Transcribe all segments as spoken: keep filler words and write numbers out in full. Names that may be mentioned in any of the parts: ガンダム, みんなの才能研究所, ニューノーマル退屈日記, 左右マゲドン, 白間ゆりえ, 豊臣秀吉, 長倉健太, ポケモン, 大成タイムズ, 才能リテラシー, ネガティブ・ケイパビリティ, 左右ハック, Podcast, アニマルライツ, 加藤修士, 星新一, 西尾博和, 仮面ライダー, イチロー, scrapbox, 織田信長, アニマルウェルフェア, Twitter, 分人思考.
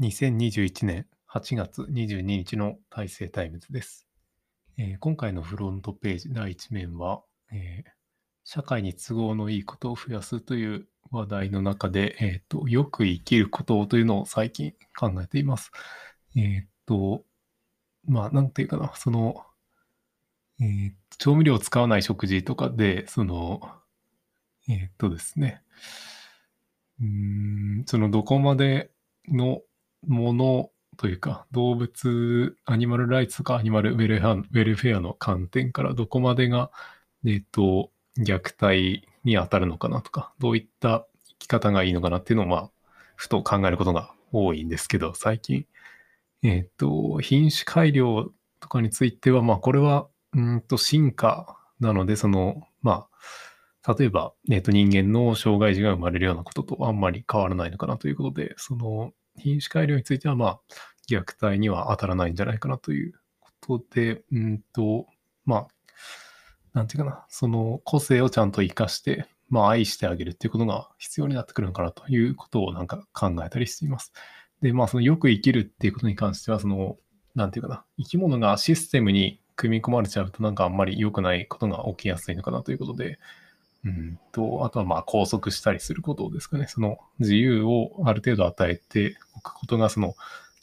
にせんにじゅういちねんはちがつにじゅうににちの大成タイムズです、えー、今回のフロントページだいいちめんは、えー、社会に都合のいいことを増やすという話題の中で、えーと、よく生きることをというのを最近考えています。えっと、まあ、なんていうかな、その、えー、調味料を使わない食事とかで、その、えっとですね、うーん、そのどこまでのものというか、動物、アニマルライツとかアニマルウェルフェアの観点からどこまでが、えっと、虐待に当たるのかなとか、どういった生き方がいいのかなっていうのを、まあ、ふと考えることが多いんですけど、最近、えっと、品種改良とかについては、まあ、これは、うんと、進化なので、その、まあ、例えば、えっと、人間の障害児が生まれるようなこととあんまり変わらないのかなということで、その、品種改良については、まあ、虐待には当たらないんじゃないかなということで、うんと、まあ、なんていうかな、その個性をちゃんと生かして、まあ、愛してあげるっていうことが必要になってくるのかなということをなんか考えたりしています。で、まあ、そのよく生きるっていうことに関しては、その、なんていうかな、生き物がシステムに組み込まれちゃうと、なんかあんまり良くないことが起きやすいのかなということで、うんと、あとはまあ、拘束したりすることですかね、その自由をある程度与えておくことが、その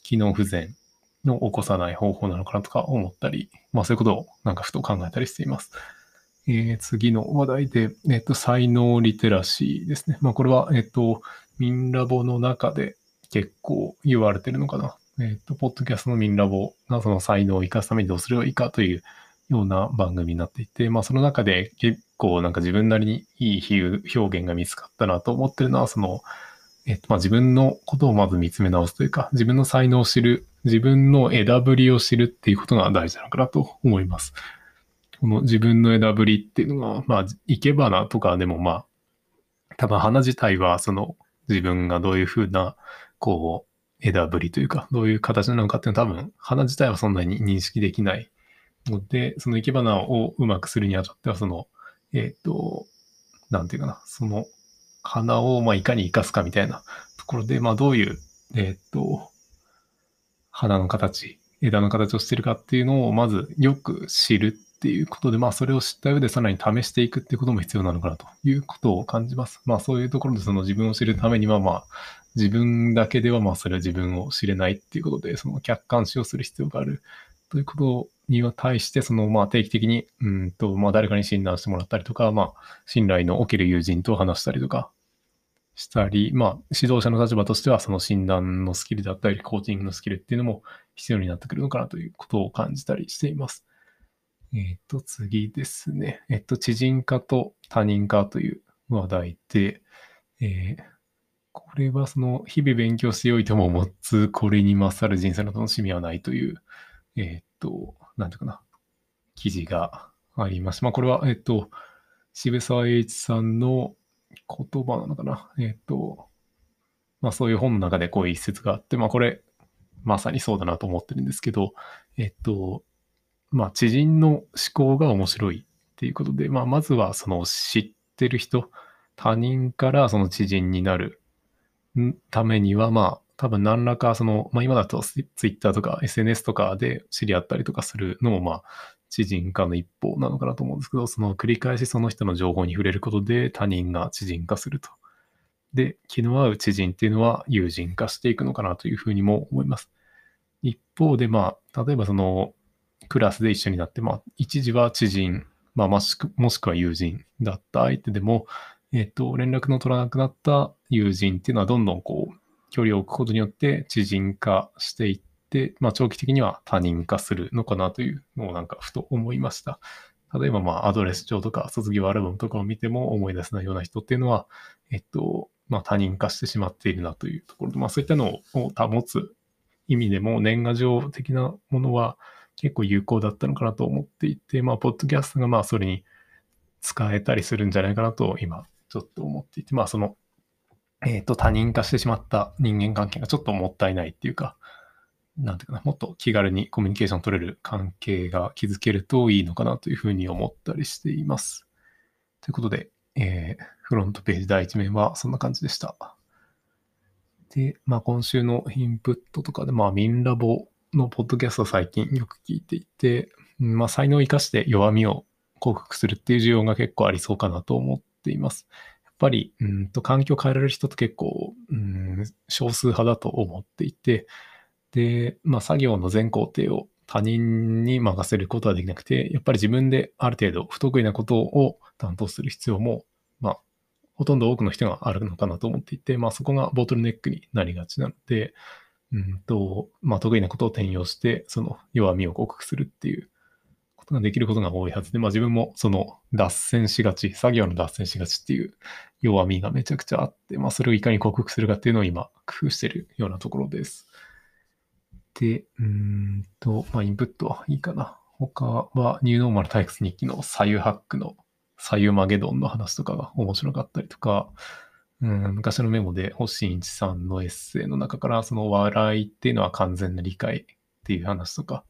機能不全の起こさない方法なのかなとか思ったり、まあ、そういうことをなんかふと考えたりしています。えー、次の話題で、えっと、才能リテラシーですね。まあ、これは、えっと、ミンラボの中で結構言われてるのかな。えっと、ポッドキャストのミンラボがその才能を生かすためにどうすればいいかというような番組になっていて、まあ、その中で結構なんか自分なりにいい表現が見つかったなと思ってるのは、その、えっと、まあ、自分のことをまず見つめ直すというか、自分の才能を知る、自分の枝ぶりを知るっていうことが大事なのかなと思います。この自分の枝ぶりっていうのが、まあ、生け花とかでも、まあ、多分花自体は、その、自分がどういうふうな、こう、枝ぶりというか、どういう形なのかっていうのは、多分、花自体はそんなに認識できないので、その生け花をうまくするにあたっては、その、えっと、なんていうかな、その、花を、まあ、いかに生かすかみたいなところで、まあ、どういう、えっと、花の形、枝の形をしてるかっていうのを、まず、よく知る。っていうことで、まあ、それを知った上でさらに試していくっていうことも必要なのかなということを感じます。まあ、そういうところでその自分を知るためには、まあ、自分だけではまあそれは自分を知れないっていうことで、その客観視をする必要があるということには対して、そのまあ定期的にうんとまあ誰かに診断してもらったりとか、まあ、信頼のおける友人と話したりとかしたり、まあ、指導者の立場としてはその診断のスキルだったりコーチングのスキルっていうのも必要になってくるのかなということを感じたりしています。えっと、次ですね。えっと、知人化と他人化という話題で、えー、これはその、日々勉強してよいとも持つ、これに勝る人生の楽しみはないという、えっと、なんていうかな、記事がありました。まあ、これは、えっと、渋沢栄一さんの言葉なのかな。えっと、まあ、そういう本の中でこういう一節があって、まあ、これ、まさにそうだなと思ってるんですけど、えっと、まあ、知人の思考が面白いっていうことで、まあ、まずはその知ってる人、他人からその知人になるためには、まあ、多分何らかその、まあ、今だとツイッターとか エスエヌエス とかで知り合ったりとかするのも、まあ、知人化の一方なのかなと思うんですけど、その繰り返しその人の情報に触れることで他人が知人化すると。で、気の合う知人っていうのは友人化していくのかなというふうにも思います。一方で、まあ、例えばその、クラスで一緒になって、まあ、一時は知人、まあ、もしくは友人だった相手でも、えっと、連絡の取らなくなった友人っていうのは、どんどんこう、距離を置くことによって知人化していって、まあ、長期的には他人化するのかなというのを、なんか、ふと思いました。例えば、まあ、アドレス帳とか、卒業アルバムとかを見ても思い出せないような人っていうのは、えっと、まあ、他人化してしまっているなというところで、まあ、そういったのを保つ意味でも、年賀状的なものは、結構有効だったのかなと思っていて、まあ、ポッドキャストがまあ、それに使えたりするんじゃないかなと、今、ちょっと思っていて、まあ、その、えっと、他人化してしまった人間関係がちょっともったいないっていうか、なんていうかな、もっと気軽にコミュニケーション取れる関係が築けるといいのかなというふうに思ったりしています。ということで、えー、フロントページだいいち面はそんな感じでした。で、まあ、今週のインプットとかで、まあ、ミンラボのポッドキャスト最近よく聞いていて、まあ、才能を生かして弱みを克服するっていう需要が結構ありそうかなと思っています。やっぱり、うんと、環境を変えられる人って結構、うん、少数派だと思っていて、で、まあ、作業の全工程を他人に任せることはできなくて、やっぱり自分である程度不得意なことを担当する必要も、まあ、ほとんど多くの人があるのかなと思っていて、まあ、そこがボトルネックになりがちなので、うんと、まあ、得意なことを転用して、その弱みを克服するっていうことができることが多いはずで、まあ、自分もその脱線しがち、作業の脱線しがちっていう弱みがめちゃくちゃあって、まあ、それをいかに克服するかっていうのを今、工夫しているようなところです。で、うーんと、まあ、インプットはいいかな。他は、ニューノーマル退屈日記の左右ハックの左右マゲドンの話とかが面白かったりとか、うん、昔のメモで星一さんのエッセイの中から、その笑いっていうのは完全な理解っていう話とか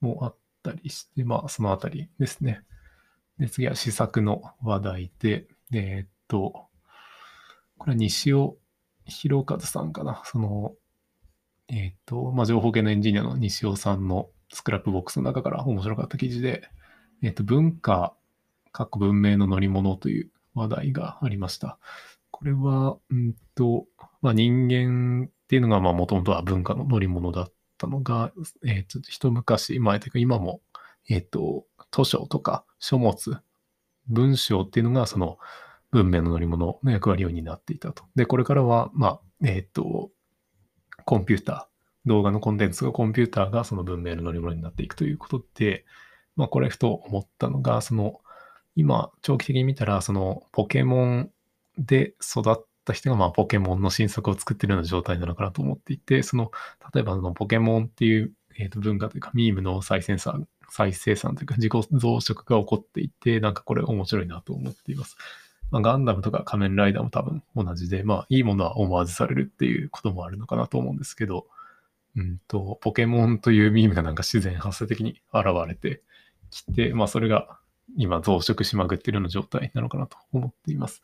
もあったりして、まあ、そのあたりですね。で、次は試作の話題で、えー、っと、これは西尾博和さんかな。その、えっと、まあ、情報系のエンジニアの西尾さんのスクラップボックスの中から面白かった記事で、えっと、文化、かっこ文明の乗り物という話題がありました。これは、うんと、まあ、人間っていうのが、まあ、もともとは文化の乗り物だったのが、えっと、一昔前というか、今も、えっと、図書とか書物、文章っていうのが、その、文明の乗り物の役割を担っていたと。で、これからは、まあ、えっと、コンピューター、動画のコンテンツがコンピューターがその文明の乗り物になっていくということで、まあこれふと思ったのが、その今長期的に見たらそのポケモンで育った人がまあポケモンの新作を作っているような状態なのかなと思っていて、その例えばそのポケモンっていう、えーと文化というかミームの再生産、再生産というか自己増殖が起こっていて、なんかこれ面白いなと思っています。まあ、ガンダムとか仮面ライダーも多分同じで、まあいいものは思わずされるっていうこともあるのかなと思うんですけど、うんと、ポケモンというミームがなんか自然発生的に現れてきて、まあそれが今増殖しまくっているような状態なのかなと思っています。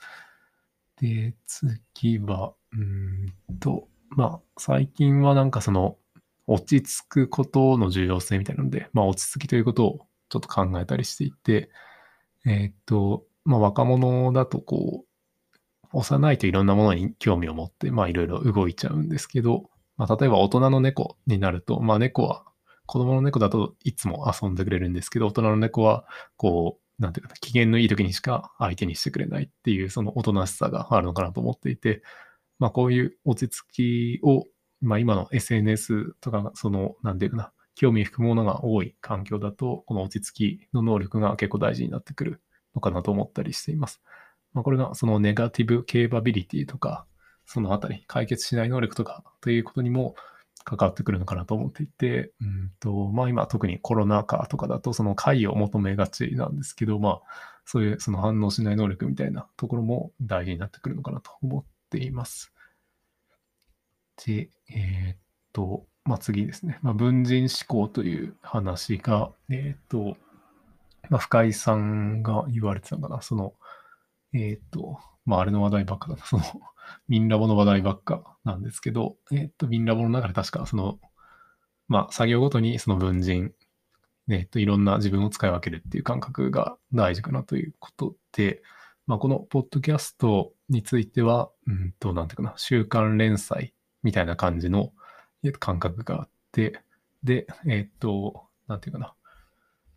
で、次は、うんと、まあ最近はなんかその落ち着くことの重要性みたいなので、まあ落ち着きということをちょっと考えたりしていて、えっと、まあ、若者だとこう幼いといろんなものに興味を持ってまあいろいろ動いちゃうんですけど、まあ、例えば大人の猫になると、まあ、猫は子供の猫だといつも遊んでくれるんですけど、大人の猫はこうなんていうか機嫌のいい時にしか相手にしてくれないっていうそのおとなしさがあるのかなと思っていて、まあ、こういう落ち着きを、まあ、今の エスエヌエス とかそのなんていうかな興味を引くものが多い環境だとこの落ち着きの能力が結構大事になってくるのかなと思ったりしています。まあ、これがそのネガティブケーパビリティとかそのあたり解決しない能力とかということにも関わってくるのかなと思っていて、うんとまあ今特にコロナ禍とかだとその解を求めがちなんですけど、まあそういうその反応しない能力みたいなところも大事になってくるのかなと思っています。で、えー、っとまあ次ですね。まあ文人思考という話がえー、っとまあ、深井さんが言われてたのかな、その、えっと、まあ、あれの話題ばっかだな、その、ミンラボの話題ばっかなんですけど、えっと、ミンラボの中で確か、その、まあ、作業ごとにその文人、えっと、いろんな自分を使い分けるっていう感覚が大事かなということで、まあ、このポッドキャストについては、うんと、なんていうかな、週刊連載みたいな感じの感覚があって、で、えっと、なんていうかな、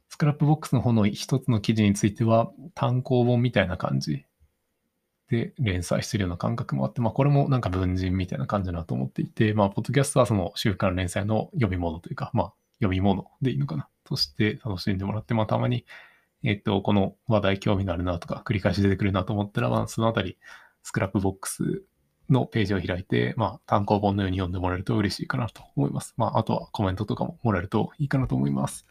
スクラップボックスの方の一つの記事については単行本みたいな感じで連載してるような感覚もあって、まあこれもなんか文人みたいな感じだなと思っていて、まあポッドキャストはその週刊連載の読み物というか、まあ読み物でいいのかなとして楽しんでもらって、まあたまに、えっと、この話題興味があるなとか繰り返し出てくるなと思ったら、まあそのあたりスクラップボックスのページを開いて、まあ単行本のように読んでもらえると嬉しいかなと思います。まああとはコメントとかももらえるといいかなと思います。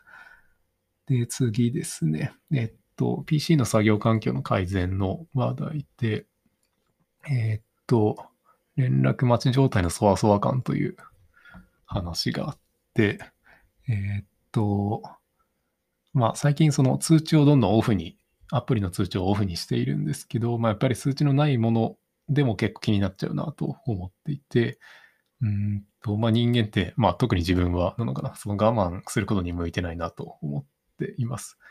で、次ですね。えっと、ピーシー の作業環境の改善の話題で、えっと、連絡待ち状態のそわそわ感という話があって、えっと、まあ、最近その通知をどんどんオフに、アプリの通知をオフにしているんですけど、まあ、やっぱり通知のないものでも結構気になっちゃうなと思っていて、うーんと、まあ、人間って、まあ、特に自分はなのかな、その我慢することに向いてないなと思っています。や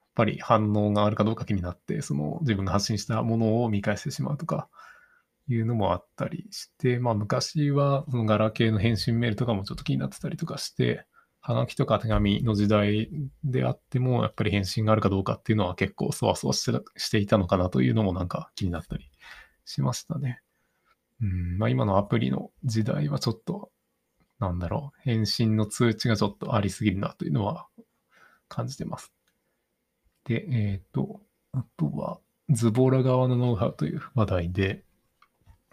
っぱり反応があるかどうか気になって、その自分が発信したものを見返してしまうとかいうのもあったりして、まあ、昔はそのガラケーの返信メールとかもちょっと気になってたりとかして、はがきとか手紙の時代であっても、やっぱり返信があるかどうかっていうのは結構そわそわしてたしていたのかなというのもなんか気になったりしましたね。うん、まあ、今のアプリの時代はちょっと、なんだろう、返信の通知がちょっとありすぎるなというのは感じてます。で、えっ、と、あとは、ズボラ側のノウハウという話題で、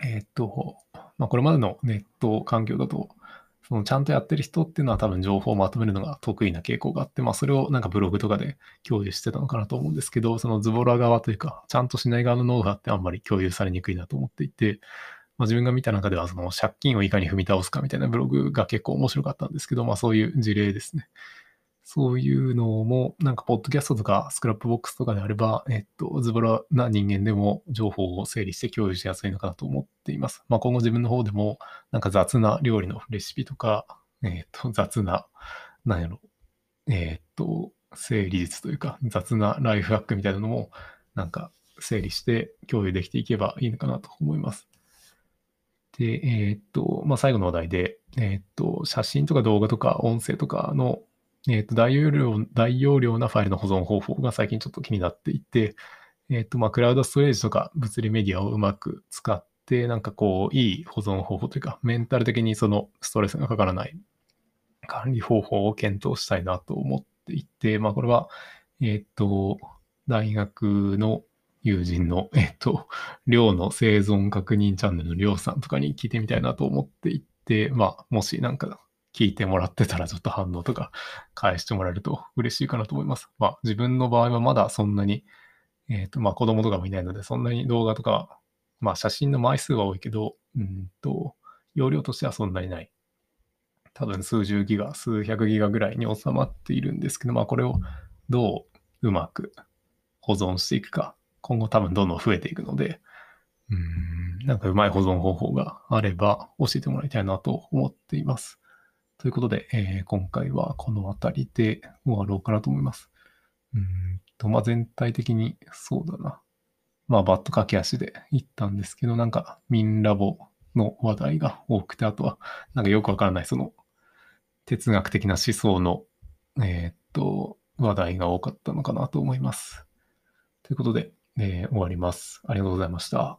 えっ、と、まあ、これまでのネット環境だと、そのちゃんとやってる人っていうのは多分情報をまとめるのが得意な傾向があって、まあ、それをなんかブログとかで共有してたのかなと思うんですけど、そのズボラ側というか、ちゃんとしない側のノウハウってあんまり共有されにくいなと思っていて、まあ、自分が見た中では、その借金をいかに踏み倒すかみたいなブログが結構面白かったんですけど、まあ、そういう事例ですね。そういうのも、なんか、ポッドキャストとか、スクラップボックスとかであれば、えっと、ズボラな人間でも情報を整理して共有しやすいのかなと思っています。まあ、今後自分の方でも、なんか雑な料理のレシピとか、えっと、雑な、なんやろ、えっと、整理術というか、雑なライフハックみたいなのも、なんか、整理して共有できていけばいいのかなと思います。で、えっと、まあ、最後の話題で、えっと、写真とか動画とか音声とかの、えっと、大容量、大容量なファイルの保存方法が最近ちょっと気になっていて、えっと、まあ、クラウドストレージとか物理メディアをうまく使って、なんかこう、いい保存方法というか、メンタル的にそのストレスがかからない管理方法を検討したいなと思っていて、まあ、これは、えっと、大学の友人の、えっと、寮の生存確認チャンネルの寮さんとかに聞いてみたいなと思っていて、まあ、もしなんか、聞いてもらってたらちょっと反応とか返してもらえると嬉しいかなと思います。まあ、自分の場合はまだそんなに、えっ、と、まあ子供とかもいないので、そんなに動画とか、まあ写真の枚数は多いけど、うんと、容量としてはそんなにない。多分数十ギガ、数百ギガぐらいに収まっているんですけど、まあこれをどううまく保存していくか、今後多分どんどん増えていくので、うーん、なんかうまい保存方法があれば教えてもらいたいなと思っています。ということで、えー今回はこの辺りで終わろうかなと思います。うーんと、まあ、全体的にそうだな。まあ、バッと駆け足で行ったんですけど、なんか、ミンラボの話題が多くて、あとは、なんかよくわからない、その、哲学的な思想の、えーっと、話題が多かったのかなと思います。ということで、えー終わります。ありがとうございました。